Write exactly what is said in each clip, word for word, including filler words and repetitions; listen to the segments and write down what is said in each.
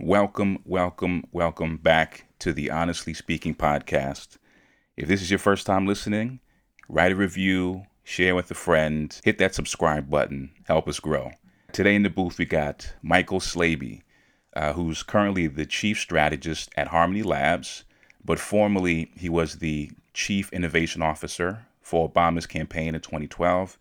Welcome, welcome, welcome back to the Honestly Speaking Podcast. If this is your first time listening, write a review, share with a friend, hit that subscribe button, help us grow. Today in the booth, we got Michael Slaby, uh, who's currently the chief strategist at Harmony Labs, but formerly he was the chief innovation officer for Obama's campaign in twenty twelve.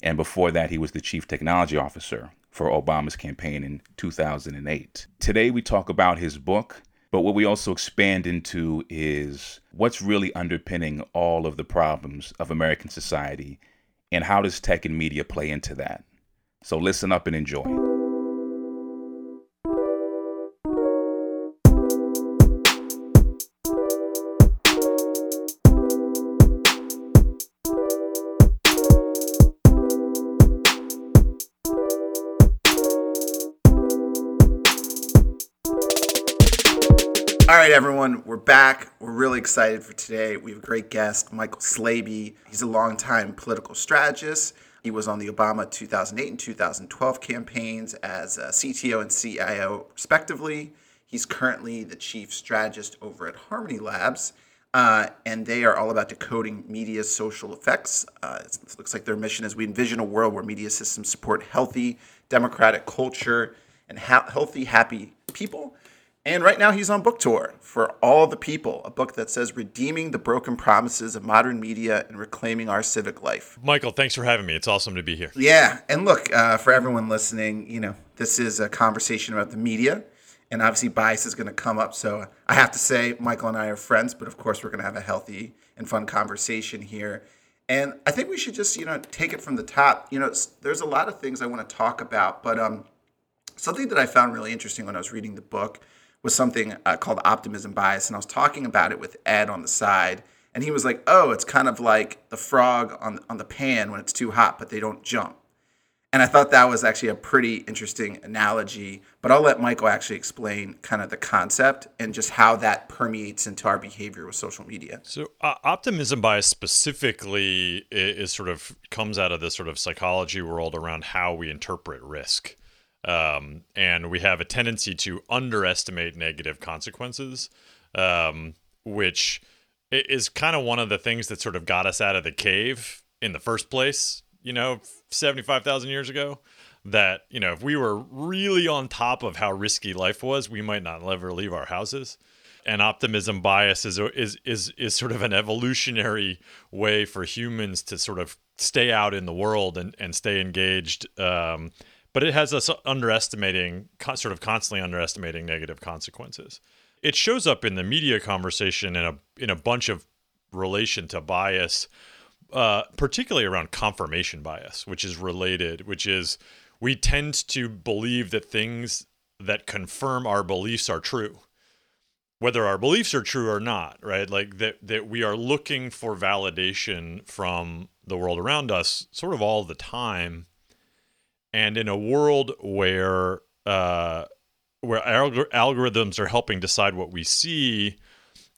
And before that, he was the chief technology officer for Obama's campaign in two thousand eight. Today, we talk about his book, but what we also expand into is what's really underpinning all of the problems of American society and how does tech and media play into that. So listen up and enjoy. All right, everyone, we're back. We're really excited for today. We have a great guest, Michael Slaby. He's a longtime political strategist. He was on the Obama two thousand eight and two thousand twelve campaigns as a C T O and C I O, respectively. He's currently the chief strategist over at Harmony Labs, uh, and they are all about decoding media's social effects. Uh, it looks like their mission is we envision a world where media systems support healthy, democratic culture and ha- healthy, happy people. And right now he's on book tour for All the People, a book that says redeeming the broken promises of modern media and reclaiming our civic life. Michael, thanks for having me. It's awesome to be here. Yeah. And look, uh, for everyone listening, you know, this is a conversation about the media and obviously bias is going to come up. So I have to say, Michael and I are friends, but of course we're going to have a healthy and fun conversation here. And I think we should just, you know, take it from the top. You know, there's a lot of things I want to talk about, but um, something that I found really interesting when I was reading the book was something uh, called optimism bias, and I was talking about it with Ed on the side, and he was like, oh, it's kind of like the frog on, on the pan when it's too hot, but they don't jump. And I thought that was actually a pretty interesting analogy, but I'll let Michael actually explain kind of the concept and just how that permeates into our behavior with social media. So uh, optimism bias specifically is, is sort of comes out of this sort of psychology world around how we interpret risk. Um, and we have a tendency to underestimate negative consequences, um, which is kind of one of the things that sort of got us out of the cave in the first place, you know, seventy-five thousand years ago, that, you know, if we were really on top of how risky life was, we might not ever leave our houses. And optimism bias is, is, is, is sort of an evolutionary way for humans to sort of stay out in the world and, and stay engaged, um, but it has us underestimating, sort of constantly underestimating negative consequences. It shows up in the media conversation in a in a bunch of relation to bias, uh, particularly around confirmation bias, which is related, which is we tend to believe that things that confirm our beliefs are true, whether our beliefs are true or not, right? Like that that we are looking for validation from the world around us sort of all the time. And in a world where uh, where alg- algorithms are helping decide what we see,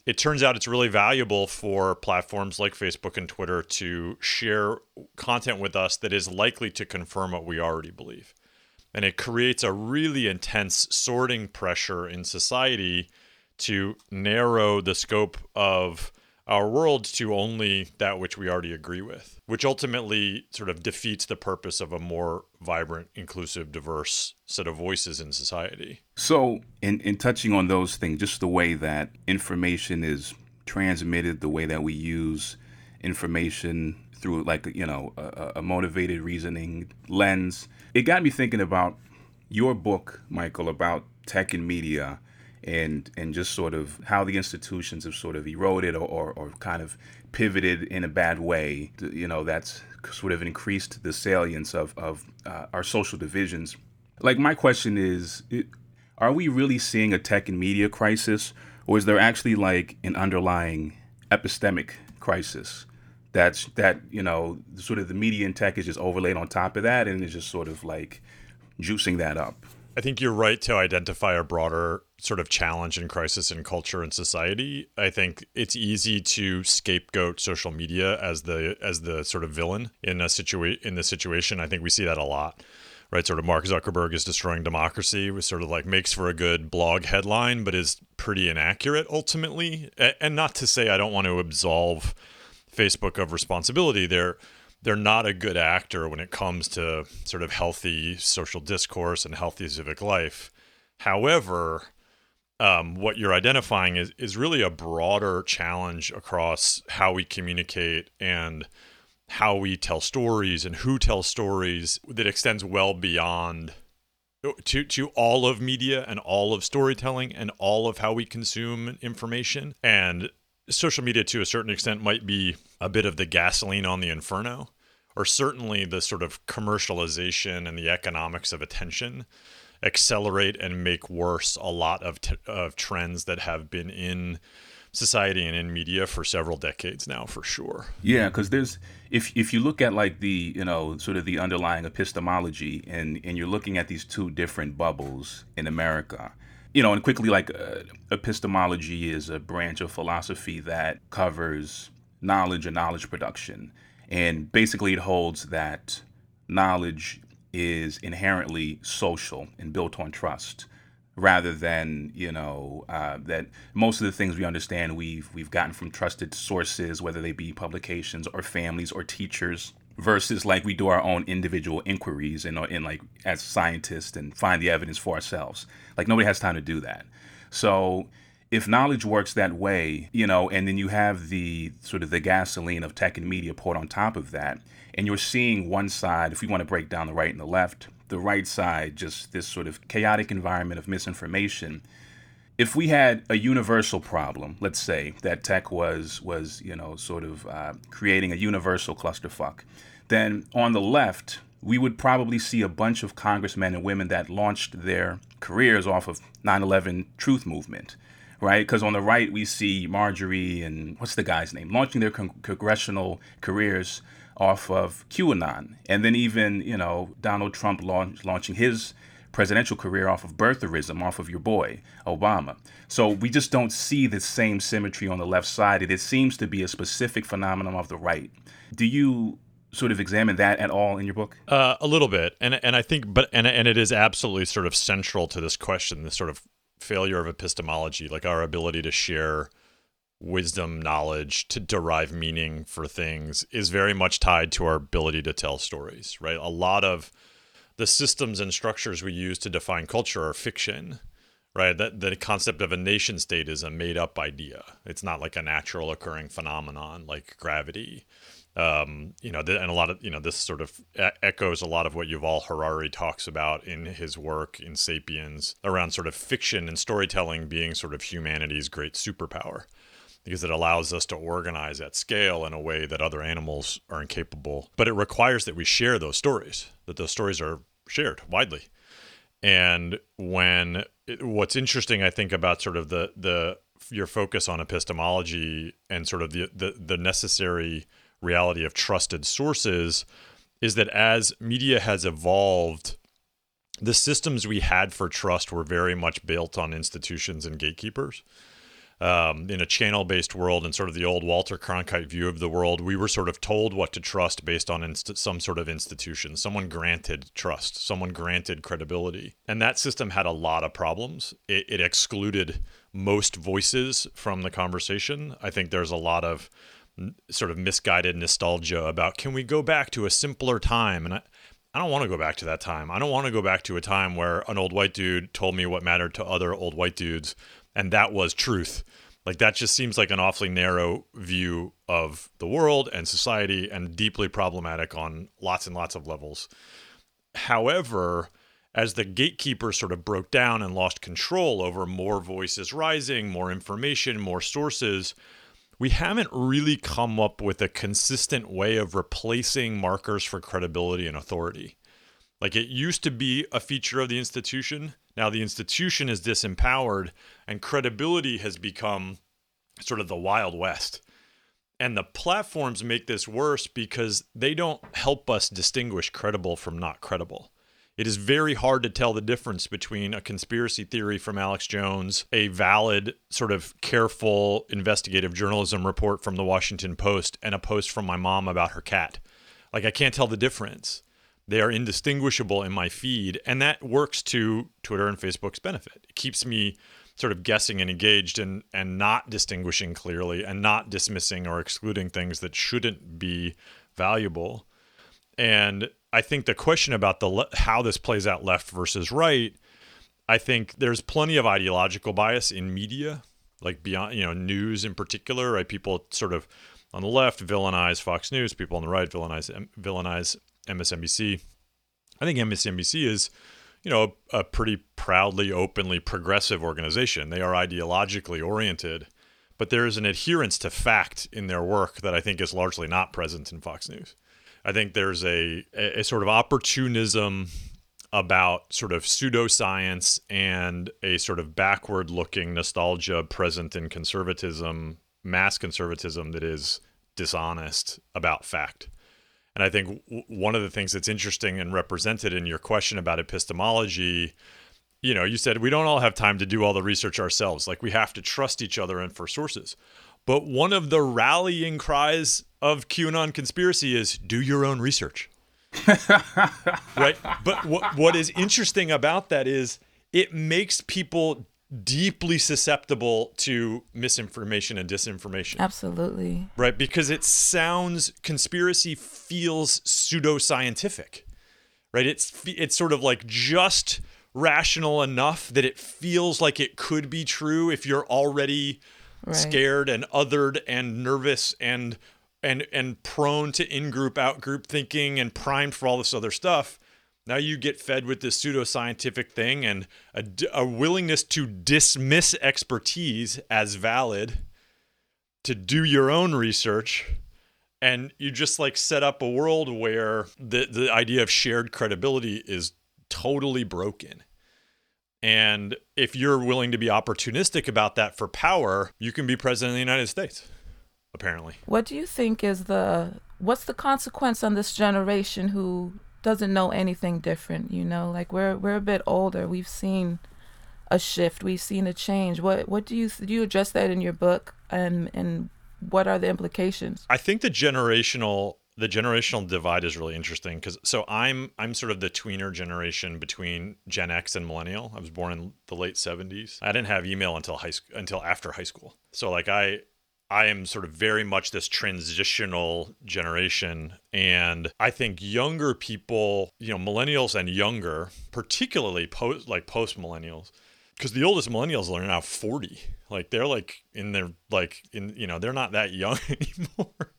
it turns out it's really valuable for platforms like Facebook and Twitter to share content with us that is likely to confirm what we already believe. And it creates a really intense sorting pressure in society to narrow the scope of our world to only that which we already agree with, which ultimately sort of defeats the purpose of a more vibrant, inclusive, diverse set of voices in society. So in, in touching on those things, just the way that information is transmitted, the way that we use information through like, you know, a, a motivated reasoning lens, it got me thinking about your book, Michael, about tech and media. And and just sort of how the institutions have sort of eroded or, or, or kind of pivoted in a bad way, you know, that's sort of increased the salience of, of uh, our social divisions. Like my question is, are we really seeing a tech and media crisis, or is there actually like an underlying epistemic crisis that's that, you know, sort of the media and tech is just overlaid on top of that and it's just sort of like juicing that up? I think you're right to identify a broader sort of challenge and crisis in culture and society. I think it's easy to scapegoat social media as the as the sort of villain in a situa- in the situation. I think we see that a lot, right? Sort of Mark Zuckerberg is destroying democracy, which sort of like makes for a good blog headline, but is pretty inaccurate ultimately. And not to say I don't want to absolve Facebook of responsibility. They're they're not a good actor when it comes to sort of healthy social discourse and healthy civic life. However, um, what you're identifying is, is really a broader challenge across how we communicate and how we tell stories and who tells stories that extends well beyond to, to all of media and all of storytelling and all of how we consume information. And social media, to a certain extent, might be a bit of the gasoline on the inferno, or certainly the sort of commercialization and the economics of attention accelerate and make worse a lot of t- of trends that have been in society and in media for several decades now, for sure. Yeah, because there's if if you look at like the you know sort of the underlying epistemology, and and you're looking at these two different bubbles in America, you know, and quickly like uh, epistemology is a branch of philosophy that covers knowledge and knowledge production, and basically it holds that knowledge is inherently social and built on trust, rather than, you know, uh, that most of the things we understand we've we've gotten from trusted sources, whether they be publications or families or teachers, versus like we do our own individual inquiries and, and like as scientists and find the evidence for ourselves. Like nobody has time to do that. So if knowledge works that way, you know, and then you have the sort of the gasoline of tech and media poured on top of that, and you're seeing one side, if we want to break down the right and the left, the right side, just this sort of chaotic environment of misinformation. If we had a universal problem, let's say that tech was, was you know, sort of uh, creating a universal clusterfuck, then on the left, we would probably see a bunch of congressmen and women that launched their careers off of nine eleven truth movement. Right? Because on the right, we see Marjorie and what's the guy's name, launching their con- congressional careers off of QAnon. And then even, you know, Donald Trump launch- launching his presidential career off of birtherism, off of your boy, Obama. So we just don't see the same symmetry on the left side. It seems to be a specific phenomenon of the right. Do you sort of examine that at all in your book? Uh, a little bit. And and I think, but and and it is absolutely sort of central to this question, this sort of failure of epistemology, like our ability to share wisdom, knowledge, to derive meaning for things is very much tied to our ability to tell stories, right? A lot of the systems and structures we use to define culture are fiction, right? That the concept of a nation state is a made up idea. It's not like a natural occurring phenomenon like gravity. Um, you know, and a lot of, you know, this sort of echoes a lot of what Yuval Harari talks about in his work in Sapiens around sort of fiction and storytelling being sort of humanity's great superpower, because it allows us to organize at scale in a way that other animals are incapable. But it requires that we share those stories, that those stories are shared widely. And when it, what's interesting, I think, about sort of the, the your focus on epistemology and sort of the the, the necessary reality of trusted sources is that as media has evolved, the systems we had for trust were very much built on institutions and gatekeepers. Um, in a channel-based world and sort of the old Walter Cronkite view of the world, we were sort of told what to trust based on inst- some sort of institution. Someone granted trust. Someone granted credibility. And that system had a lot of problems. It, it excluded most voices from the conversation. I think there's a lot of sort of misguided nostalgia about, can we go back to a simpler time? And I, I don't want to go back to that time. I don't want to go back to a time where an old white dude told me what mattered to other old white dudes, and that was truth. Like, that just seems like an awfully narrow view of the world and society, and deeply problematic on lots and lots of levels. However, as the gatekeeper sort of broke down and lost control over more voices rising, more information, more sources, we haven't really come up with a consistent way of replacing markers for credibility and authority. Like, it used to be a feature of the institution. Now the institution is disempowered, and credibility has become sort of the Wild West. And the platforms make this worse because they don't help us distinguish credible from not credible. It is very hard to tell the difference between a conspiracy theory from Alex Jones, a valid sort of careful investigative journalism report from the Washington Post, and a post from my mom about her cat. Like, I can't tell the difference They are indistinguishable in my feed, and that works to Twitter and Facebook's benefit. It keeps me sort of guessing and engaged and and not distinguishing clearly and not dismissing or excluding things that shouldn't be valuable. And I think the question about the le- how this plays out left versus right, I think there's plenty of ideological bias in media, like beyond, you know, news in particular, right? People sort of on the left villainize Fox News, people on the right villainize villainize M S N B C. I think M S N B C is, you know, a, a pretty proudly, openly progressive organization. They are ideologically oriented, but there is an adherence to fact in their work that I think is largely not present in Fox News. I think there's a, a, a sort of opportunism about sort of pseudoscience and a sort of backward-looking nostalgia present in conservatism, mass conservatism that is dishonest about fact. And I think one of the things that's interesting and represented in your question about epistemology, you know, you said we don't all have time to do all the research ourselves. Like, we have to trust each other and for sources. But one of the rallying cries of QAnon conspiracy is do your own research. Right? But what what is interesting about that is it makes people deeply susceptible to misinformation and disinformation. Absolutely. Right? Because it sounds, conspiracy feels pseudoscientific, right? It's it's sort of like just rational enough that it feels like it could be true if you're already right. scared and othered and nervous and and and prone to in-group, out-group thinking and primed for all this other stuff. Now you get fed with this pseudoscientific thing and a, a willingness to dismiss expertise as valid, to do your own research. And you just like set up a world where the, the idea of shared credibility is totally broken. And if you're willing to be opportunistic about that for power, you can be president of the United States, apparently. What do you think is the, what's the consequence on this generation who doesn't know anything different? You know, like we're we're a bit older. We've seen a shift. We've seen a change. What what do you do? You address that in your book, and and what are the implications? I think the generational the generational divide is really interesting because so I'm I'm sort of the tweener generation between Gen X and Millennial. I was born in the late seventies. I didn't have email until high until after high school. So like I. I am sort of very much this transitional generation. And I think younger people, you know, millennials and younger, particularly post, like post-millennials, because the oldest millennials are now forty. Like they're like in their, like, in you know, they're not that young anymore.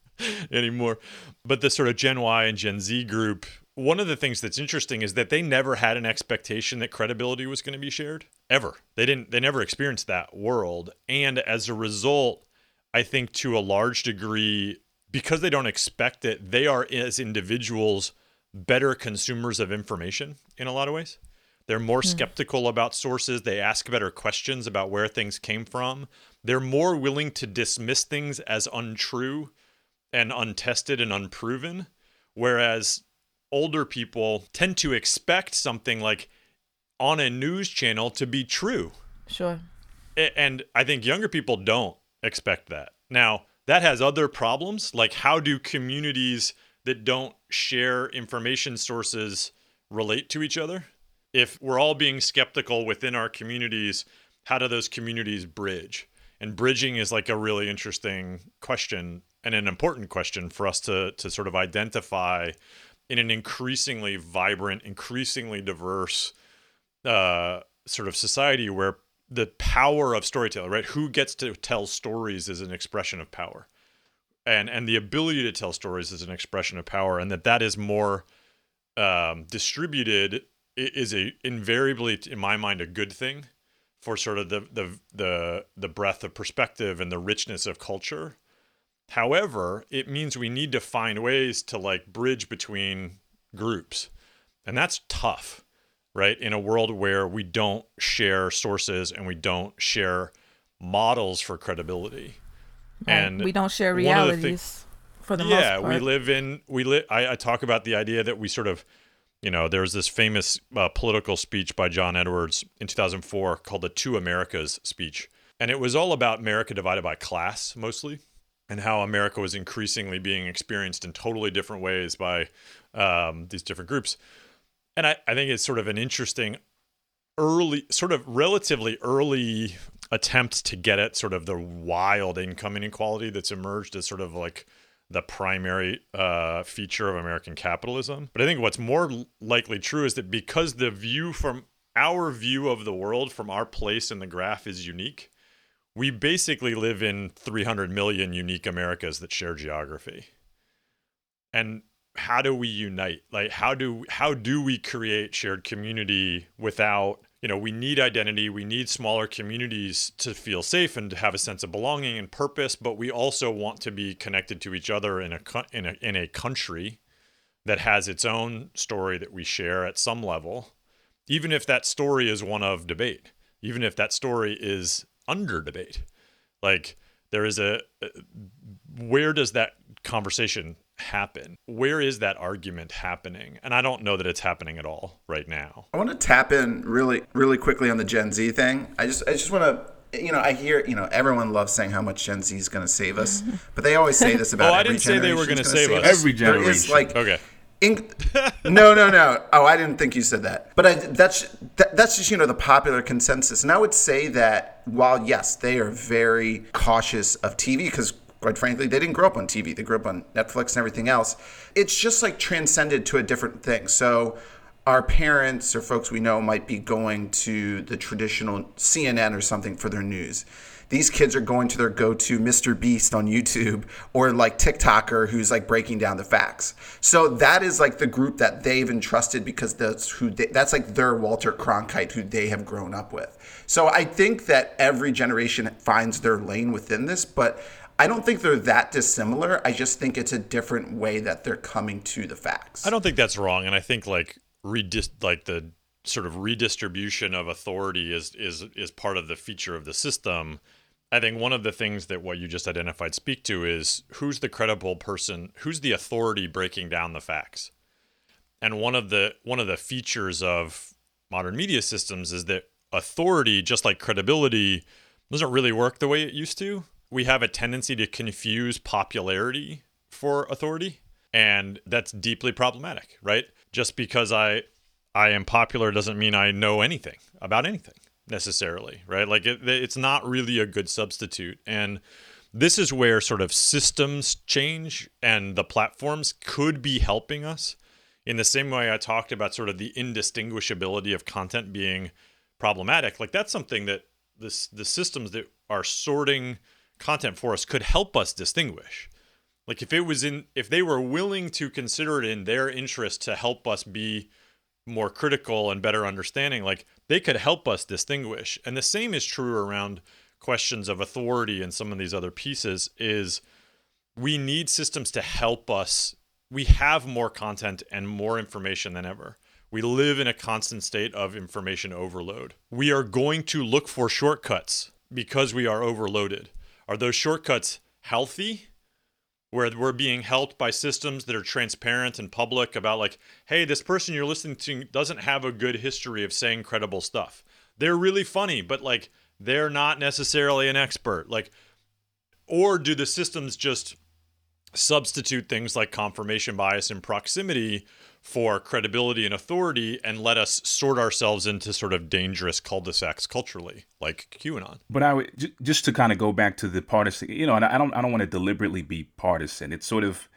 anymore. But the sort of Gen Y and Gen Z group, one of the things that's interesting is that they never had an expectation that credibility was going to be shared, ever. They didn't, they never experienced that world. And as a result, I think to a large degree, because they don't expect it, they are as individuals better consumers of information in a lot of ways. They're more mm. skeptical about sources. They ask better questions about where things came from. They're more willing to dismiss things as untrue and untested and unproven, whereas older people tend to expect something like on a news channel to be true. Sure. And I think younger people don't expect that. Now, that has other problems, like how do communities that don't share information sources relate to each other? If we're all being skeptical within our communities, how do those communities bridge? And bridging is like a really interesting question and an important question for us to to sort of identify in an increasingly vibrant, increasingly diverse uh, sort of society where the power of storytelling, right? Who gets to tell stories is an expression of power. And and the ability to tell stories is an expression of power. And that that is more um, distributed is a invariably, in my mind, a good thing for sort of the, the, the, the breadth of perspective and the richness of culture. However, it means we need to find ways to like bridge between groups. And that's tough. Right? In a world where we don't share sources and we don't share models for credibility. Right. And we don't share realities thi- for the yeah, most part. Yeah, we live in, we li- I, I talk about the idea that we sort of, you know, there's this famous uh, political speech by John Edwards in two thousand four called the Two Americas speech. And it was all about America divided by class mostly. and how America was increasingly being experienced in totally different ways by um, these different groups. And I, I think it's sort of an interesting early, sort of relatively early attempt to get at sort of the wild income inequality that's emerged as sort of like the primary uh, feature of American capitalism. But I think what's more likely true is that because the view from our view of the world from our place in the graph is unique, we basically live in three hundred million unique Americas that share geography. And how do we unite? Like, how do how do we create shared community without, you know, we need identity, we need smaller communities to feel safe and to have a sense of belonging and purpose, but we also want to be connected to each other in a in a in a country that has its own story that we share at some level, even if that story is one of debate, even if that story is under debate. Like, there is a, where does that conversation happen? Where is that argument happening? And I don't know that it's happening at all right now. I want to tap in really, really quickly on the Gen Z thing. I just, I just want to, you know, I hear, you know, everyone loves saying how much Gen Z is going to save us, but they always say this about oh, every generation. Oh, I didn't say they were going to save us. Every generation. There is like, okay. In, no, no, no. Oh, I didn't think you said that. But I, that's that, that's just, you know, the popular consensus. And I would say that while, yes, they are very cautious of T V because, quite frankly, they didn't grow up on T V. They grew up on Netflix and everything else. It's just like transcended to a different thing. So our parents or folks we know might be going to the traditional C N N or something for their news. These kids are going to their go-to Mister Beast on YouTube or like TikToker who's like breaking down the facts. So that is like the group that they've entrusted because that's who they, that's like their Walter Cronkite who they have grown up with. So I think that every generation finds their lane within this, but I don't think they're that dissimilar. I just think it's a different way that they're coming to the facts. I don't think that's wrong, and I think like redis- like the sort of redistribution of authority is is is part of the feature of the system. I think one of the things that what you just identified speak to is who's the credible person, who's the authority breaking down the facts. And one of the one of the features of modern media systems is that authority, just like credibility, doesn't really work the way it used to. We have a tendency to confuse popularity for authority, and that's deeply problematic, right? Just because I I am popular doesn't mean I know anything about anything. Necessarily, right? Like it, it's not really a good substitute. And this is where sort of systems change and the platforms could be helping us in the same way I talked about sort of the indistinguishability of content being problematic. Like that's something that this, the systems that are sorting content for us could help us distinguish. Like if it was in, if they were willing to consider it in their interest to help us be more critical and better understanding, like they could help us distinguish. And the same is true around questions of authority and some of these other pieces is we need systems to help us. We have more content and more information than ever. We live in a constant state of information overload. We are going to look for shortcuts because we are overloaded. Are those shortcuts healthy? Where we're being helped by systems that are transparent and public about like, hey, this person you're listening to doesn't have a good history of saying credible stuff. They're really funny, but like they're not necessarily an expert. Like, or do the systems just substitute things like confirmation bias and proximity for credibility and authority and let us sort ourselves into sort of dangerous cul-de-sacs culturally, like QAnon. But I would, just to kind of go back to the partisan, you know, and I don't, I don't want to deliberately be partisan. It's sort of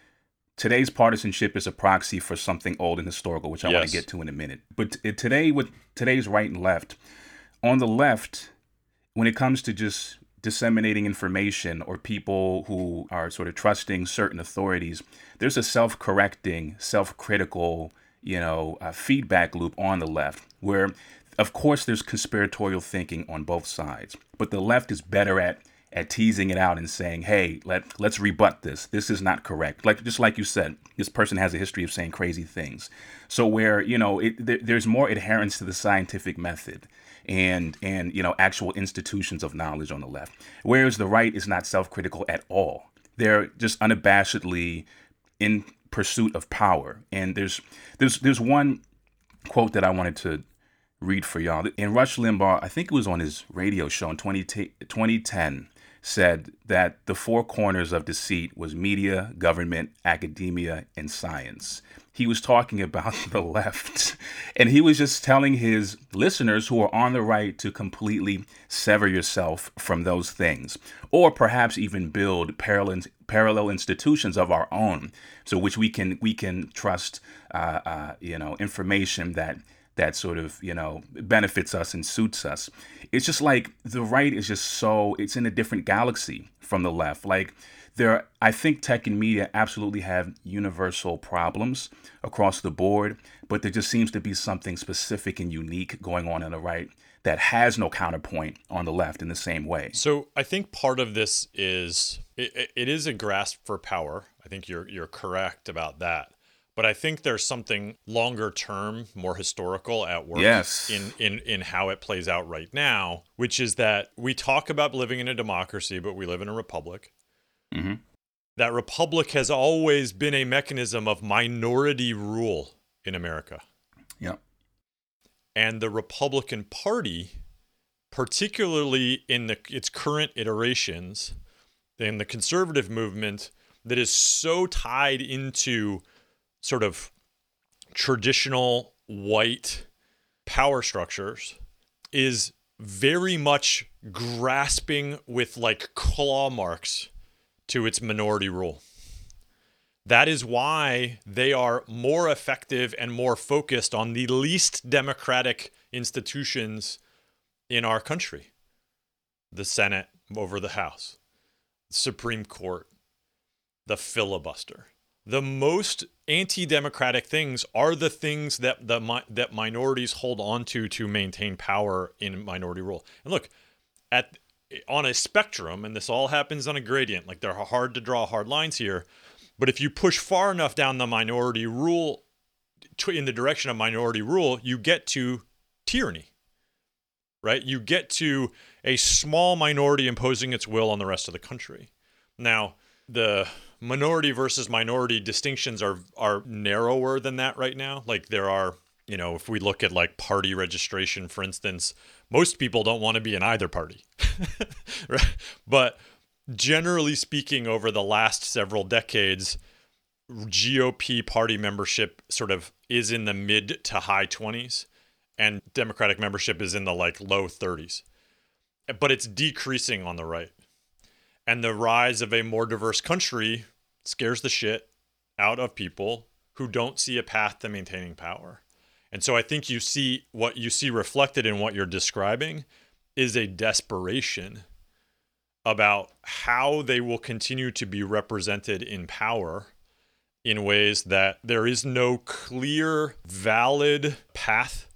today's partisanship is a proxy for something old and historical, which I yes. want to get to in a minute. But today, with today's right and left, on the left, when it comes to just disseminating information or people who are sort of trusting certain authorities, there's a self-correcting, self-critical, you know, uh, feedback loop on the left where, of course, there's conspiratorial thinking on both sides, but the left is better at at teasing it out and saying, hey, let, let's rebut this. This is not correct. Like, just like you said, this person has a history of saying crazy things. So where, you know, it, th- there's more adherence to the scientific method and, and, you know, actual institutions of knowledge on the left, whereas the right is not self-critical at all. They're just unabashedly in pursuit of power. And there's, there's, there's one quote that I wanted to read for y'all. And Rush Limbaugh, I think it was on his radio show in twenty ten said that the four corners of deceit was media, government, academia, and science. He was talking about the left, and he was just telling his listeners who are on the right to completely sever yourself from those things, or perhaps even build parallel parallel institutions of our own, so which we can we can trust, uh, uh, you know, information that that sort of, you know, benefits us and suits us. It's just like the right is just so, it's in a different galaxy from the left. Like, there, I think tech and media absolutely have universal problems across the board, but there just seems to be something specific and unique going on on the right that has no counterpoint on the left in the same way. So I think part of this is, it, it is a grasp for power. I think you're you're correct about that. But I think there's something longer term, more historical at work yes. in, in, in how it plays out right now, which is that we talk about living in a democracy, but we live in a republic. Mm-hmm. That republic has always been a mechanism of minority rule in America. Yeah. And the Republican Party, particularly in the its current iterations, in the conservative movement that is so tied into sort of traditional white power structures, is very much grasping with like claw marks to its minority rule. That is why they are more effective and more focused on the least democratic institutions in our country. The Senate over the House, the Supreme Court, the filibuster. The most anti-democratic things are the things that the mi- that minorities hold on to to maintain power in minority rule. And look, at on a spectrum, and this all happens on a gradient, like they're hard to draw hard lines here, but if you push far enough down the minority rule, to, in the direction of minority rule, you get to tyranny, right? You get to a small minority imposing its will on the rest of the country. Now, the minority versus minority distinctions are are narrower than that right now. Like there are, you know, if we look at like party registration, for instance, most people don't want to be in either party. Right? But generally speaking, over the last several decades, G O P party membership sort of is in the mid to high twenties, and Democratic membership is in the like low thirties. But it's decreasing on the right. And the rise of a more diverse country scares the shit out of people who don't see a path to maintaining power. And so I think you see what you see reflected in what you're describing is a desperation about how they will continue to be represented in power in ways that there is no clear, valid path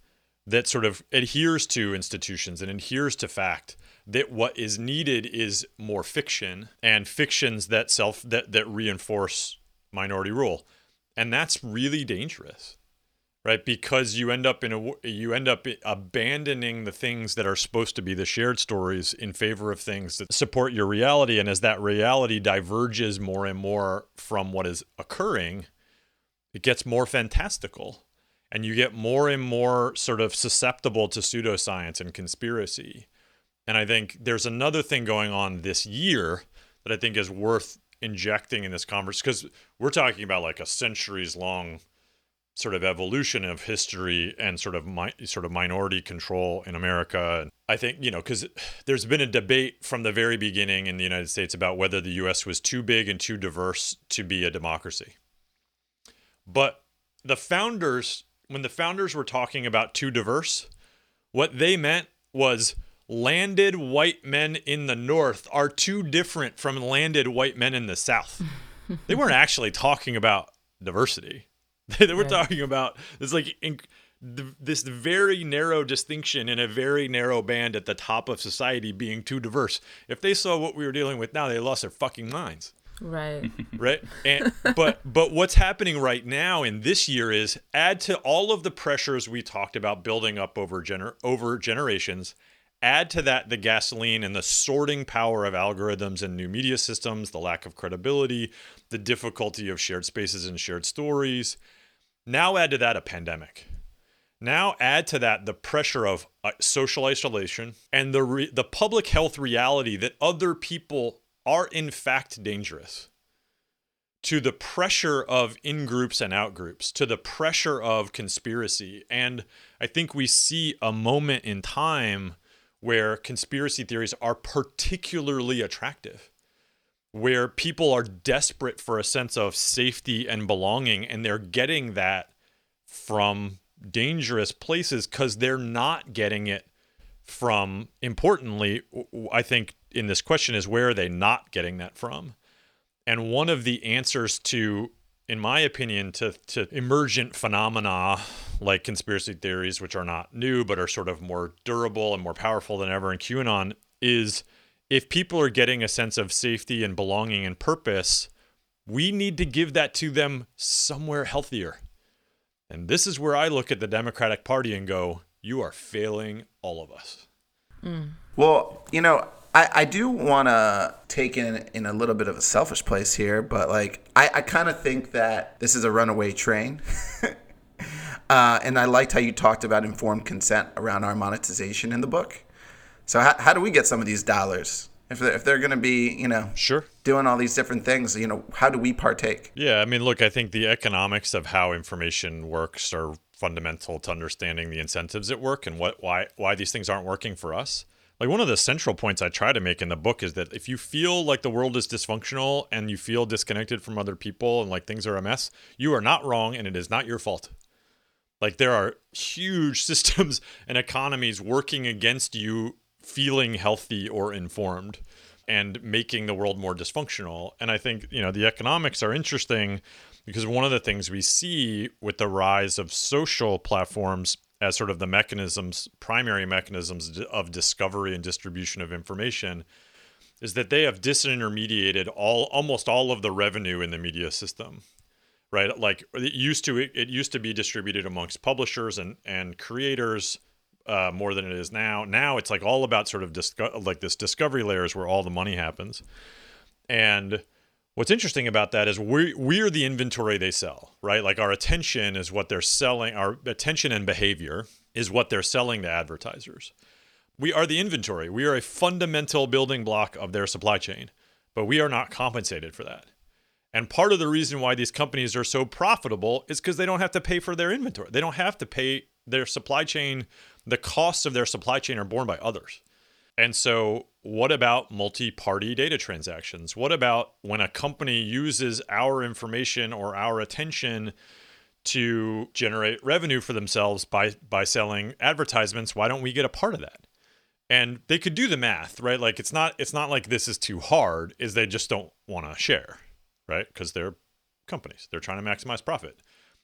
that sort of adheres to institutions and adheres to fact, that what is needed is more fiction and fictions that self that, that reinforce minority rule. And that's really dangerous. Right, because you end up in a you end up abandoning the things that are supposed to be the shared stories in favor of things that support your reality, and as that reality diverges more and more from what is occurring, it gets more fantastical, and you get more and more sort of susceptible to pseudoscience and conspiracy. And I think there's another thing going on this year that I think is worth injecting in this conversation, because we're talking about like a centuries long sort of evolution of history and sort of mi- sort of minority control in America. And I think, you know, because there's been a debate from the very beginning in the United States about whether the U S was too big and too diverse to be a democracy. But the founders, when the founders were talking about too diverse, what they meant was landed white men in the North are too different from landed white men in the South. They weren't actually talking about diversity. They were talking about this like in, this very narrow distinction in a very narrow band at the top of society being too diverse. If they saw what we were dealing with now, they lost their fucking minds. Right. Right. And, but but what's happening right now in this year is add to all of the pressures we talked about building up over gener- over generations. Add to that the gasoline and the sorting power of algorithms and new media systems, the lack of credibility, the difficulty of shared spaces and shared stories. Now add to that a pandemic. Now add to that the pressure of uh, social isolation and the re- the public health reality that other people are in fact dangerous, to the pressure of in-groups and out-groups, to the pressure of conspiracy. And I think we see a moment in time where conspiracy theories are particularly attractive, where people are desperate for a sense of safety and belonging, and they're getting that from dangerous places because they're not getting it from, importantly, I think in this question is, where are they not getting that from? And one of the answers to, in my opinion, to, to emergent phenomena like conspiracy theories, which are not new, but are sort of more durable and more powerful than ever in QAnon, is if people are getting a sense of safety and belonging and purpose, we need to give that to them somewhere healthier. And this is where I look at the Democratic Party and go, you are failing all of us. Mm. Well, you know, I, I do want to take in, in a little bit of a selfish place here, but like, I, I kind of think that this is a runaway train. uh, and I liked how you talked about informed consent around our monetization in the book. So how, how do we get some of these dollars? If they're, if they're going to be, you know, sure, doing all these different things, you know, how do we partake? Yeah, I mean, look, I think the economics of how information works are fundamental to understanding the incentives at work and what why why these things aren't working for us. Like, one of the central points I try to make in the book is that if you feel like the world is dysfunctional and you feel disconnected from other people and like things are a mess, you are not wrong and it is not your fault. Like, there are huge systems and economies working against you feeling healthy or informed and making the world more dysfunctional. And I think, you know, the economics are interesting because one of the things we see with the rise of social platforms as sort of the mechanisms, primary mechanisms of discovery and distribution of information, is that they have disintermediated all, almost all of the revenue in the media system, right? Like, it used to, it, it used to be distributed amongst publishers and, and creators, Uh, more than it is now. Now it's like all about sort of disco- like this discovery layer is where all the money happens. And what's interesting about that is we we're the inventory they sell, right? Like, our attention is what they're selling. Our attention and behavior is what they're selling to advertisers. We are the inventory. We are a fundamental building block of their supply chain, but we are not compensated for that. And part of the reason why these companies are so profitable is because they don't have to pay for their inventory. They don't have to pay their supply chain. The costs of their supply chain are borne by others. And so what about multi-party data transactions? What about when a company uses our information or our attention to generate revenue for themselves by, by selling advertisements? Why don't we get a part of that? And they could do the math, right? Like, it's not, it's not like this is too hard, is they just don't want to share, right? Because they're companies. They're trying to maximize profit.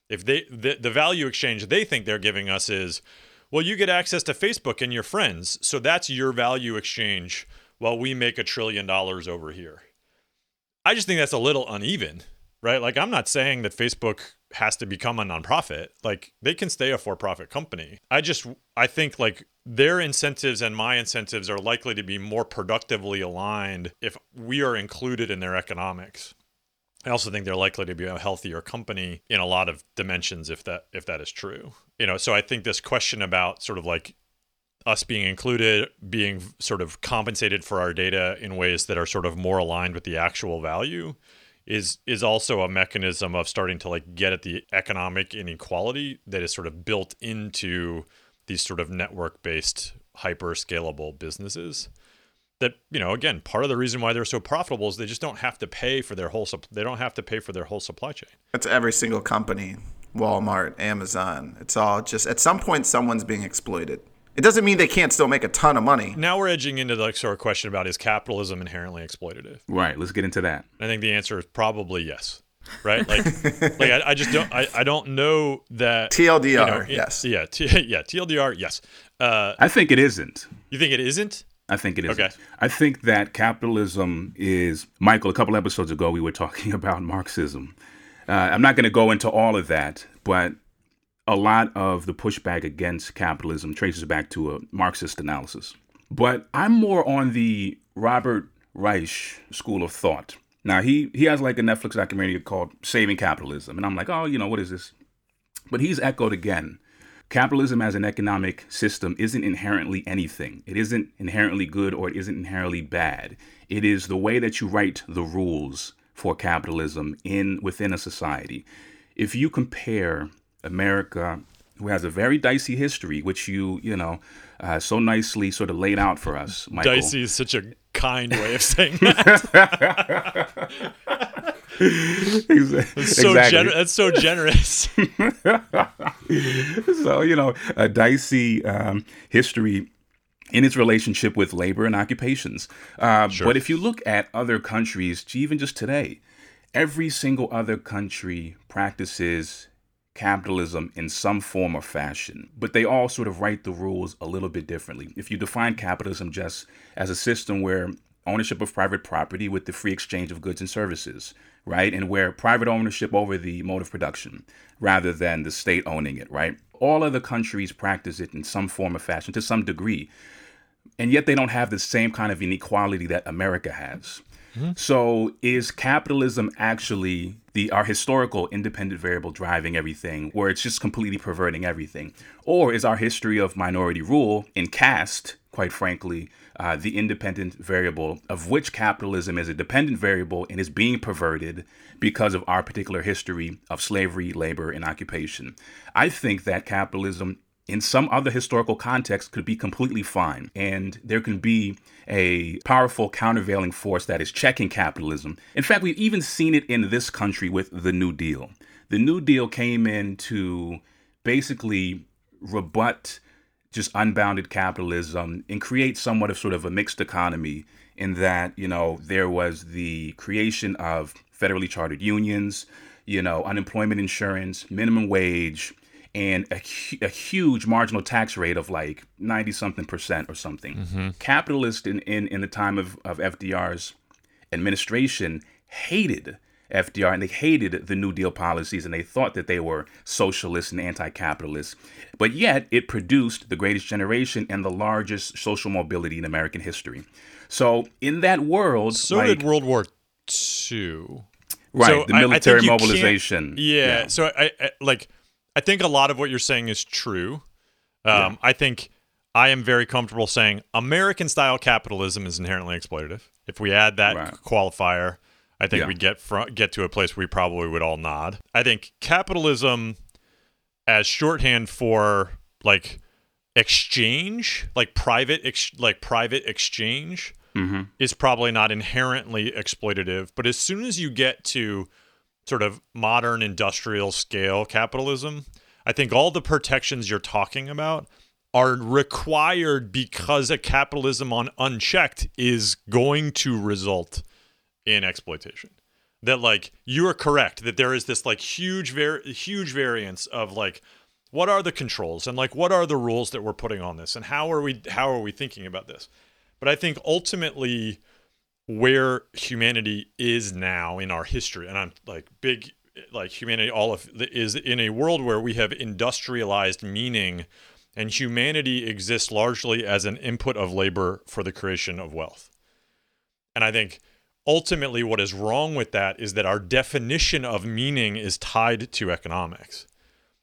If they, the, the value exchange they think they're giving us is, well, you get access to Facebook and your friends, so that's your value exchange while we make a trillion dollars over here. I just think that's a little uneven, right? Like, I'm not saying that Facebook has to become a nonprofit. Like, they can stay a for-profit company. I just, I think like their incentives and my incentives are likely to be more productively aligned if we are included in their economics. I also think they're likely to be a healthier company in a lot of dimensions if that if that is true. You know, so I think this question about sort of like us being included, being sort of compensated for our data in ways that are sort of more aligned with the actual value is is also a mechanism of starting to like get at the economic inequality that is sort of built into these sort of network-based, hyper-scalable businesses. That, you know, again, part of the reason why they're so profitable is they just don't have to pay for their whole they don't have to pay for their whole supply chain. That's every single company, Walmart, Amazon. It's all just at some point someone's being exploited. It doesn't mean they can't still make a ton of money. Now we're edging into the sort of question about, is capitalism inherently exploitative? Right. Let's get into that. I think the answer is probably yes. Right. Like, like I, I just don't I, I don't know that T L D R. You know, it, yes. Yeah. T, yeah. T L D R. Yes. Uh, I think it isn't. You think it isn't? I think it is. Okay. I think that capitalism is, Michael, a couple episodes ago, we were talking about Marxism. Uh, I'm not going to go into all of that, but a lot of the pushback against capitalism traces back to a Marxist analysis. But I'm more on the Robert Reich school of thought. Now, he, he has like a Netflix documentary called Saving Capitalism. And I'm like, oh, you know, what is this? But he's echoed again. Capitalism as an economic system isn't inherently anything. It isn't inherently good or it isn't inherently bad. It is the way that you write the rules for capitalism in within a society. If you compare America, who has a very dicey history, which you, you know, uh, so nicely sort of laid out for us, Michael. Dicey is such a kind way of saying that. That's so, exactly. gener- that's so generous. So, you know, a dicey um, history in its relationship with labor and occupations. Uh, sure. But if you look at other countries, even just today, every single other country practices capitalism in some form or fashion, but they all sort of write the rules a little bit differently. If you define capitalism just as a system where ownership of private property with the free exchange of goods and services, right? And where private ownership over the mode of production rather than the state owning it, right? All other countries practice it in some form or fashion to some degree. And yet they don't have the same kind of inequality that America has. Mm-hmm. So is capitalism actually the our historical independent variable driving everything, where it's just completely perverting everything? Or is our history of minority rule and caste, quite frankly, uh, the independent variable of which capitalism is a dependent variable and is being perverted because of our particular history of slavery, labor, and occupation? I think that capitalism in some other historical context could be completely fine. And there can be a powerful countervailing force that is checking capitalism. In fact, we've even seen it in this country with the New Deal. The New Deal came in to basically rebut just unbounded capitalism and create somewhat of sort of a mixed economy in that, you know, there was the creation of federally chartered unions, you know, unemployment insurance, minimum wage, and a, a huge marginal tax rate of like ninety something percent or something. Mm-hmm. Capitalists in, in, in the time of, of F D R's administration hated F D R and they hated the New Deal policies and they thought that they were socialist and anti-capitalist. But yet it produced the greatest generation and the largest social mobility in American history. So in that world... So like, did World War Two. Right, so the military I, I mobilization. Yeah, yeah, so I, I like... I think a lot of what you're saying is true. Um, yeah. I think I am very comfortable saying American-style capitalism is inherently exploitative. If we add that right. qualifier, I think yeah. we get fr- get to a place where we probably would all nod. I think capitalism as shorthand for like exchange, like private, ex- like private exchange, mm-hmm. is probably not inherently exploitative. But as soon as you get to sort of modern industrial scale capitalism, I think all the protections you're talking about are required because a capitalism on unchecked is going to result in exploitation. That like, you are correct that there is this like huge, var- huge variance of like, what are the controls and like, what are the rules that we're putting on this and how are we, how are we thinking about this? But I think ultimately where humanity is now in our history, and I'm like big, like humanity, all of is in a world where we have industrialized meaning, and humanity exists largely as an input of labor for the creation of wealth. And I think ultimately what is wrong with that is that our definition of meaning is tied to economics,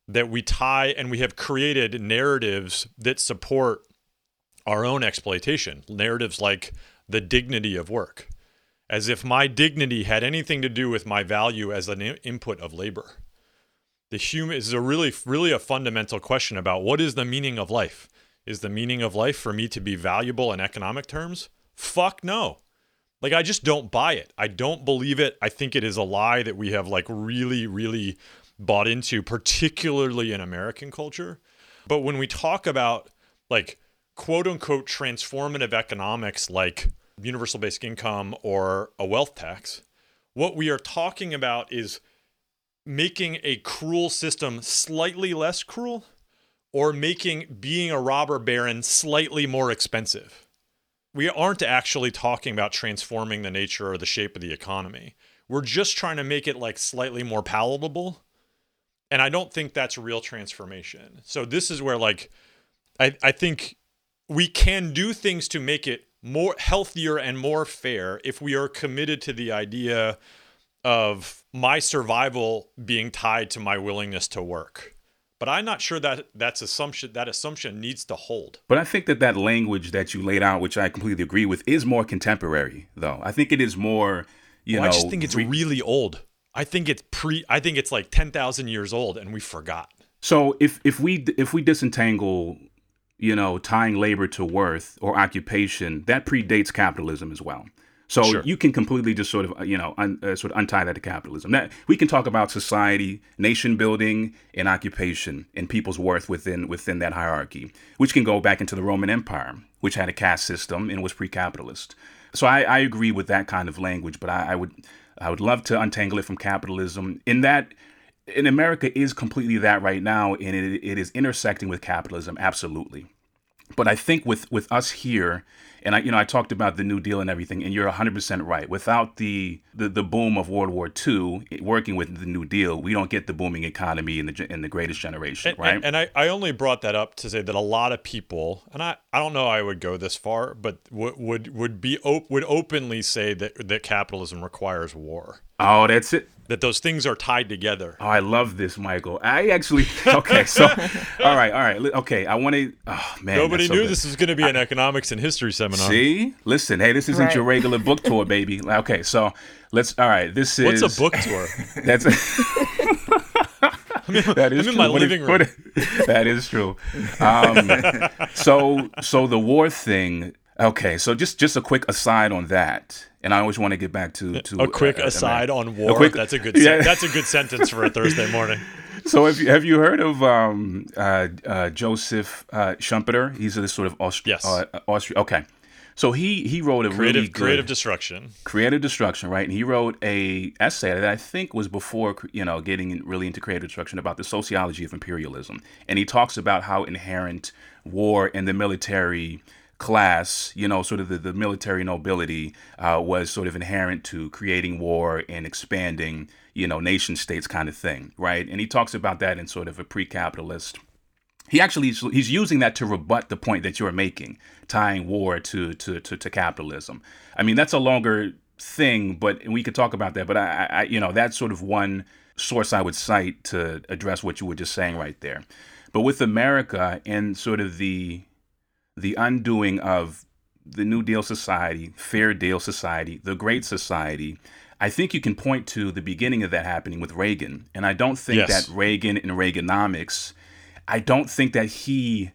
that we tie and we have created narratives that support our own exploitation, narratives like the dignity of work, as if my dignity had anything to do with my value as an input of labor. The human is a really, really a fundamental question about what is the meaning of life? Is the meaning of life for me to be valuable in economic terms? Fuck no. Like, I just don't buy it. I don't believe it. I think it is a lie that we have like really, really bought into, particularly in American culture. But when we talk about like quote unquote transformative economics, like universal basic income or a wealth tax, what we are talking about is making a cruel system slightly less cruel or making being a robber baron slightly more expensive. We aren't actually talking about transforming the nature or the shape of the economy. We're just trying to make it like slightly more palatable. And I don't think that's real transformation. So this is where like, I, I think we can do things to make it more healthier and more fair if we are committed to the idea of my survival being tied to my willingness to work, But I'm not sure that that's assumption, that assumption needs to hold. But I think that that language that you laid out, which I completely agree with, is more contemporary, though. I think it is more, you well, know. I just think it's re- really old. I think it's pre. I think it's like ten thousand years old, and we forgot. So if if we if we disentangle, you know, tying labor to worth or occupation, that predates capitalism as well. So sure. You can completely just sort of, you know, un, uh, sort of untie that to capitalism. That we can talk about society, nation building, and occupation, and people's worth within within that hierarchy, which can go back into the Roman Empire, which had a caste system and was pre-capitalist. So I, I agree with that kind of language, but I, I would I would love to untangle it from capitalism. In that, in America is completely that right now, and it, it is intersecting with capitalism, absolutely. But I think with, with us here, and I, you know, I talked about the New Deal and everything, and you're one hundred percent right. Without the, the, the boom of World War Two, working with the New Deal, we don't get the booming economy in the in the Greatest Generation, and, right? And, and I, I only brought that up to say that a lot of people, and I, I don't know I would go this far, but w- would would be op- would openly say that that capitalism requires war. Oh, that's it. That those things are tied together. Oh, I love this, Michael. I actually, okay, so, all right, all right. Okay, I want to, oh, man. Nobody so knew good. This was going to be an I, economics and history seminar. See? Listen, hey, this isn't right. your regular book tour, baby. Okay, so let's, all right, this is. What's a book tour? That's I'm in, that is I'm in my what living is, room. Is, that is true. Um, so, so the war thing, okay, so just, just a quick aside on that. And I always want to get back to, to a quick uh, aside I mean, on war. A quick, that's a good sen- yeah. that's a good sentence for a Thursday morning. So have you, have you heard of um, uh, uh, Joseph uh, Schumpeter? He's this sort of Aust- yes. uh, Austrian. Okay, so he he wrote a creative, really good, creative destruction. Creative destruction, right? And he wrote a essay that I think was before you know getting really into creative destruction about the sociology of imperialism, and he talks about how inherent war and the military class, you know, sort of the, the military nobility uh, was sort of inherent to creating war and expanding, you know, nation states kind of thing, right? And he talks about that in sort of a pre-capitalist. He actually, he's using that to rebut the point that you're making, tying war to to to, to capitalism. I mean, that's a longer thing, but we could talk about that. But I, I, you know, that's sort of one source I would cite to address what you were just saying right there. But with America and sort of the the undoing of the New Deal society, Fair Deal society, the Great Society, I think you can point to the beginning of that happening with Reagan. And I don't think yes. that Reagan and Reaganomics, I don't think that he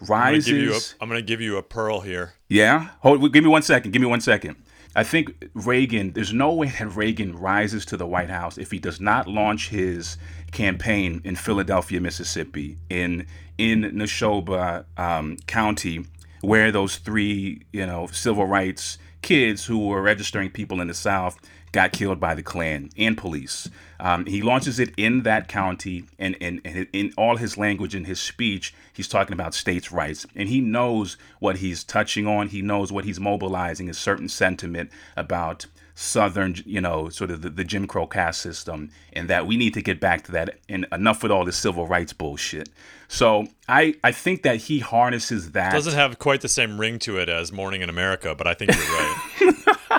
rises. I'm going to give you a pearl here. Yeah? Hold, give me one second. Give me one second. I think Reagan, there's no way that Reagan rises to the White House if he does not launch his campaign in Philadelphia, Mississippi, in in Neshoba um, County, where those three, you know, civil rights kids who were registering people in the South got killed by the Klan and police. Um, he launches it in that county, and, and, and in all his language and his speech, he's talking about states' rights. And he knows what he's touching on. He knows what he's mobilizing, a certain sentiment about Southern, you know, sort of the, the Jim Crow caste system, and that we need to get back to that and enough with all this civil rights bullshit. So I, I think that he harnesses that. Doesn't have quite the same ring to it as Morning in America, but I think you're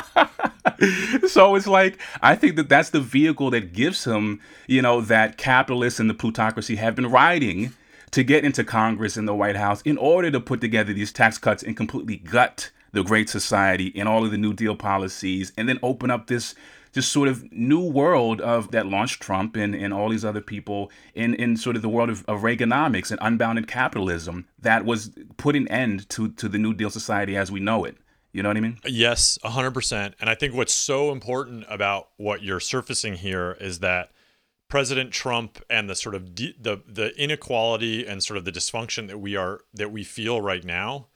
right. So it's like, I think that that's the vehicle that gives him, you know, that capitalists and the plutocracy have been riding to get into Congress and the White House in order to put together these tax cuts and completely gut the Great Society and all of the New Deal policies, and then open up this this sort of new world of that launched Trump and, and all these other people in, in sort of the world of, of Reaganomics and unbounded capitalism that was put an end to, to the New Deal society as we know it. You know what I mean? Yes, one hundred percent. And I think what's so important about what you're surfacing here is that President Trump and the sort of de- the the inequality and sort of the dysfunction that we are that we feel right now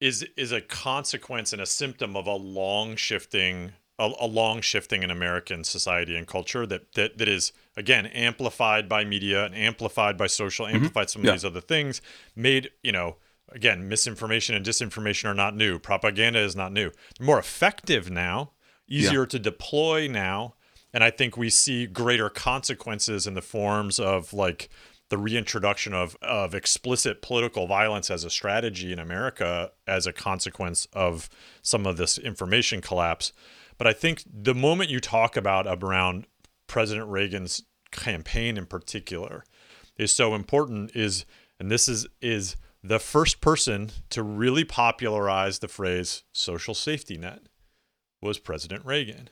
is is a consequence and a symptom of a long shifting a, a long shifting in American society and culture that that that is again amplified by media and amplified by social, mm-hmm. amplified some yeah. of these other things, made, you know, again, misinformation and disinformation are not new. Propaganda is not new. They're more effective now, easier yeah. to deploy now. And I think we see greater consequences in the forms of like the reintroduction of, of explicit political violence as a strategy in America as a consequence of some of this information collapse. But I think the moment you talk about around President Reagan's campaign in particular, is so important is, and this is is the first person to really popularize the phrase social safety net was President Reagan,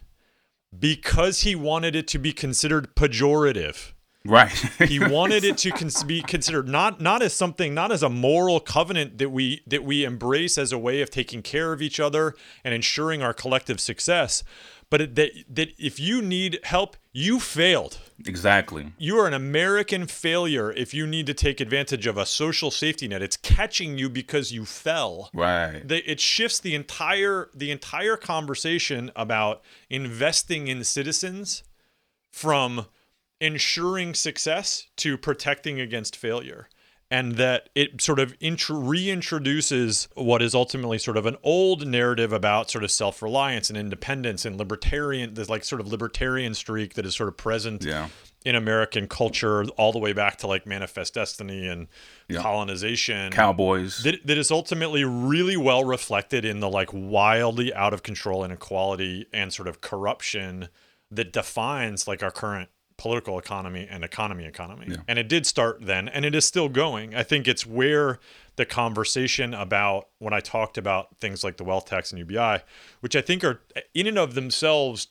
because he wanted it to be considered pejorative. Right. He wanted it to cons- be considered not not as something, not as a moral covenant that we that we embrace as a way of taking care of each other and ensuring our collective success, but it, that that if you need help, you failed. Exactly. You are an American failure if you need to take advantage of a social safety net. It's catching you because you fell. Right. The, it shifts the entire the entire conversation about investing in citizens from ensuring success to protecting against failure, and that it sort of intro- reintroduces what is ultimately sort of an old narrative about sort of self-reliance and independence and libertarian, this like sort of libertarian streak that is sort of present yeah. in American culture all the way back to like Manifest Destiny and yeah. colonization. Cowboys. That, that is ultimately really well reflected in the like wildly out of control inequality and sort of corruption that defines like our current political economy and economy economy. Yeah. And it did start then, and it is still going. I think it's where the conversation about, when I talked about things like the wealth tax and U B I, which I think are in and of themselves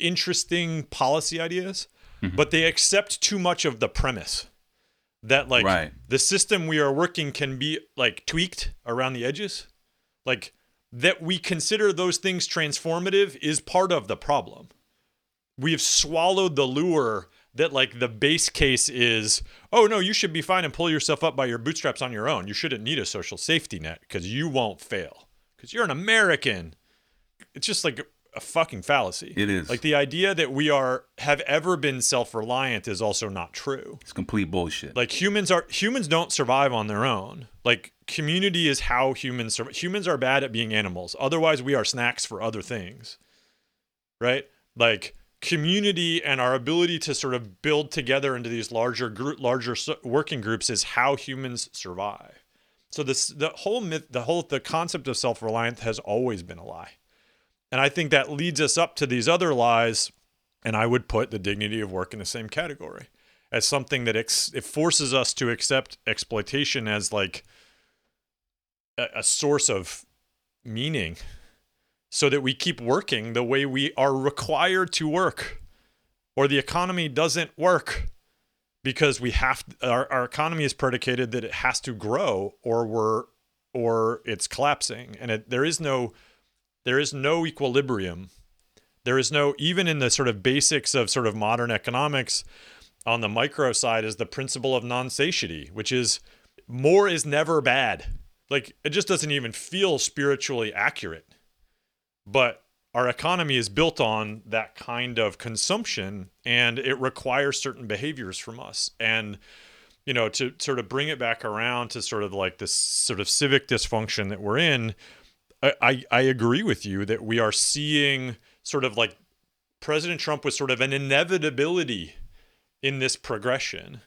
interesting policy ideas, mm-hmm. but they accept too much of the premise that like right. the system we are working can be like tweaked around the edges. Like that we consider those things transformative is part of the problem. We have swallowed the lure that like the base case is, oh no, you should be fine and pull yourself up by your bootstraps on your own. You shouldn't need a social safety net because you won't fail because you're an American. It's just like a fucking fallacy. It is. Like the idea that we are have ever been self-reliant is also not true. It's complete bullshit. Like humans are humans don't survive on their own. Like community is how humans survive. Humans are bad at being animals. Otherwise, we are snacks for other things. Right? Like community and our ability to sort of build together into these larger group, larger working groups is how humans survive. So this, the whole myth, the whole, the concept of self-reliance has always been a lie. And I think that leads us up to these other lies. And I would put the dignity of work in the same category as something that ex- it forces us to accept exploitation as like a, a source of meaning, so that we keep working the way we are required to work, or the economy doesn't work because we have our, our economy is predicated that it has to grow or we're or it's collapsing, and it, there is no there is no equilibrium. There is no, even in the sort of basics of sort of modern economics on the micro side is the principle of non-satiety, which is more is never bad. Like it just doesn't even feel spiritually accurate. But our economy is built on that kind of consumption, and it requires certain behaviors from us. And, you know, to sort of bring it back around to sort of like this sort of civic dysfunction that we're in, I, I, I agree with you that we are seeing sort of like President Trump was sort of an inevitability in this progression.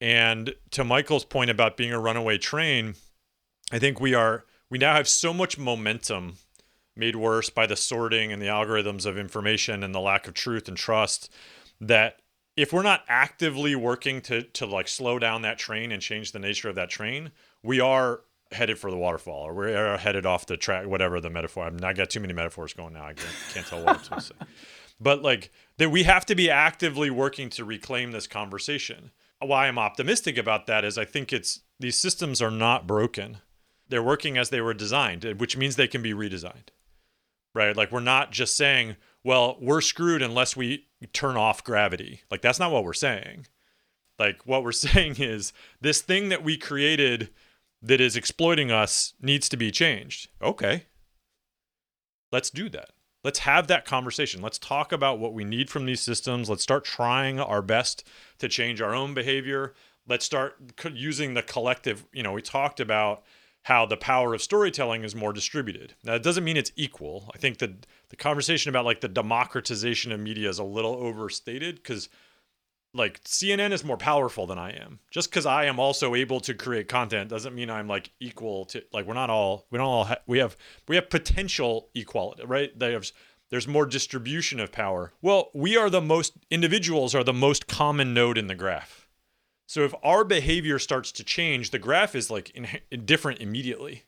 And to Michael's point about being a runaway train, I think we are, we now have so much momentum made worse by the sorting and the algorithms of information and the lack of truth and trust, that if we're not actively working to to like slow down that train and change the nature of that train, we are headed for the waterfall, or we are headed off the track, whatever the metaphor. I mean, I got too many metaphors going now. I can't, can't tell what I'm supposed to say. But like that we have to be actively working to reclaim this conversation. Why I'm optimistic about that is I think it's these systems are not broken. They're working as they were designed, which means they can be redesigned. Right? Like we're not just saying, well, we're screwed unless we turn off gravity. Like that's not what we're saying. Like what we're saying is this thing that we created that is exploiting us needs to be changed. Okay. Let's do that. Let's have that conversation. Let's talk about what we need from these systems. Let's start trying our best to change our own behavior. Let's start using the collective, you know, we talked about how the power of storytelling is more distributed. Now, it doesn't mean it's equal. I think that the conversation about like the democratization of media is a little overstated, because like C N N is more powerful than I am. Just because I am also able to create content doesn't mean I'm like equal to, like we're not all, we don't all, ha- we have, we have potential equality, right? There's, there's more distribution of power. Well, we are the most, individuals are the most common node in the graph. So if our behavior starts to change, the graph is like in, in different immediately.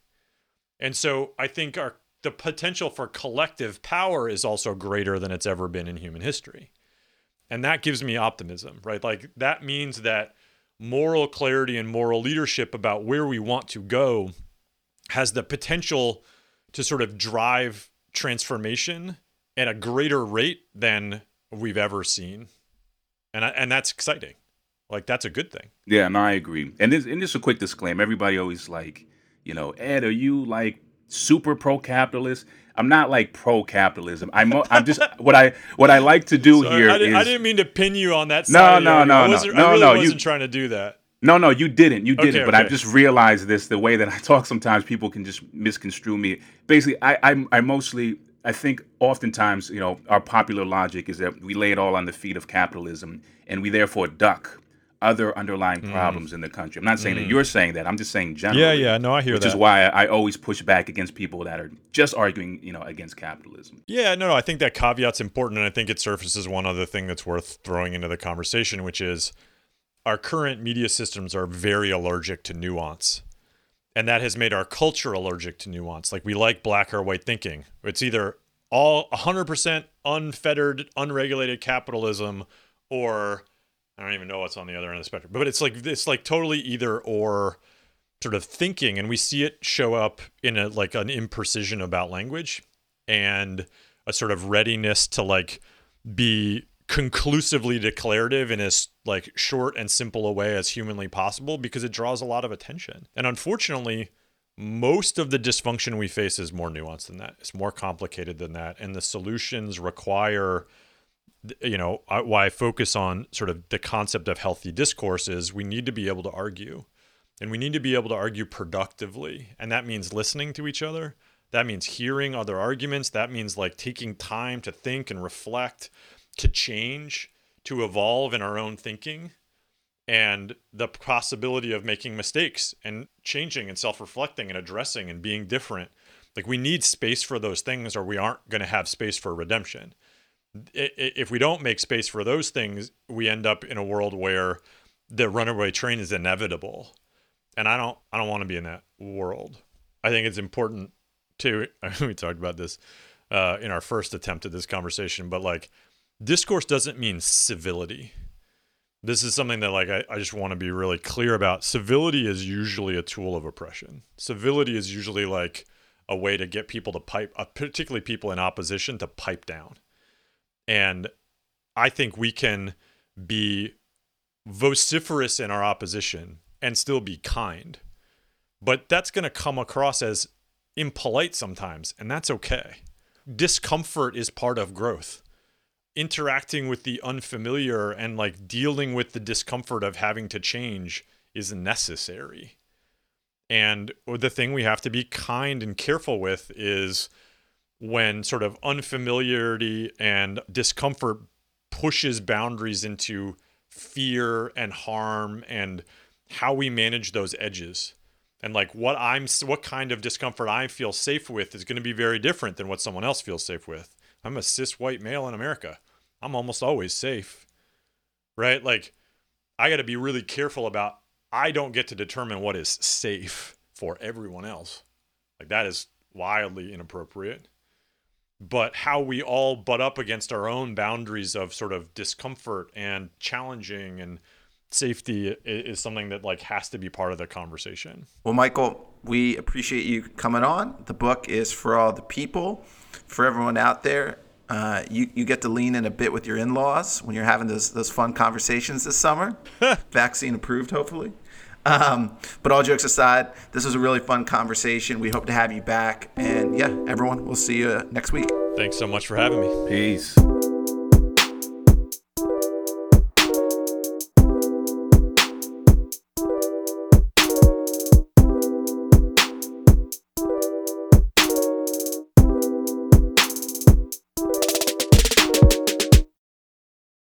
And so I think our the potential for collective power is also greater than it's ever been in human history. And that gives me optimism, right? Like that means that moral clarity and moral leadership about where we want to go has the potential to sort of drive transformation at a greater rate than we've ever seen. And I, and that's exciting. Like, that's a good thing. Yeah, and no, I agree. And this, and just a quick disclaimer. Everybody always like, you know, Ed, are you like super pro-capitalist? I'm not like pro-capitalism. I'm I'm just what I what I like to do so here I did, is I didn't mean to pin you on that side. No, no, no, no, no, no. I really no, wasn't you, trying to do that. No, no, you didn't. You didn't. Okay, but okay. I just realized this. The way that I talk sometimes, people can just misconstrue me. Basically, I I, I mostly. I think oftentimes, you know, our popular logic is that we lay it all on the feet of capitalism and we therefore duck other underlying mm. problems in the country. I'm not saying mm. that you're saying that. I'm just saying generally. Yeah, yeah. No, I hear which that. Which is why I always push back against people that are just arguing, you know, against capitalism. Yeah, no, no. I think that caveat's important, and I think it surfaces one other thing that's worth throwing into the conversation, which is our current media systems are very allergic to nuance. And that has made our culture allergic to nuance. Like we like black or white thinking. It's either all one hundred percent unfettered, unregulated capitalism, or I don't even know what's on the other end of the spectrum. But it's like it's like totally either or sort of thinking. And we see it show up in a, like an imprecision about language and a sort of readiness to like be conclusively declarative in as like short and simple a way as humanly possible, because it draws a lot of attention. And unfortunately, most of the dysfunction we face is more nuanced than that. It's more complicated than that. And the solutions require, you know, why I focus on sort of the concept of healthy discourse is we need to be able to argue, and we need to be able to argue productively. And that means listening to each other. That means hearing other arguments. That means like taking time to think and reflect, to change, to evolve in our own thinking, and the possibility of making mistakes and changing and self-reflecting and addressing and being different. Like we need space for those things, or we aren't going to have space for redemption. If we don't make space for those things, we end up in a world where the runaway train is inevitable. And I don't, I don't want to be in that world. I think it's important to, we talked about this uh, in our first attempt at this conversation, but like, discourse doesn't mean civility. This is something that like I, I just want to be really clear about. Civility is usually a tool of oppression. Civility is usually like a way to get people to pipe, uh, particularly people in opposition, to pipe down. And I think we can be vociferous in our opposition and still be kind. But that's going to come across as impolite sometimes, and that's okay. Discomfort is part of growth. Interacting with the unfamiliar and like dealing with the discomfort of having to change is necessary. And the thing we have to be kind and careful with is when sort of unfamiliarity and discomfort pushes boundaries into fear and harm, and how we manage those edges. And like what I'm, what kind of discomfort I feel safe with is going to be very different than what someone else feels safe with. I'm a cis white male in America. I'm almost always safe, right? Like I got to be really careful about, I don't get to determine what is safe for everyone else. Like that is wildly inappropriate. But how we all butt up against our own boundaries of sort of discomfort and challenging and safety is something that like has to be part of the conversation. Well, Michael, we appreciate you coming on. The book is for all the people. For everyone out there, uh, you, you get to lean in a bit with your in-laws when you're having those those fun conversations this summer. Vaccine approved, hopefully. Um, but all jokes aside, this was a really fun conversation. We hope to have you back. And yeah, everyone, we'll see you next week. Thanks so much for having me. Peace.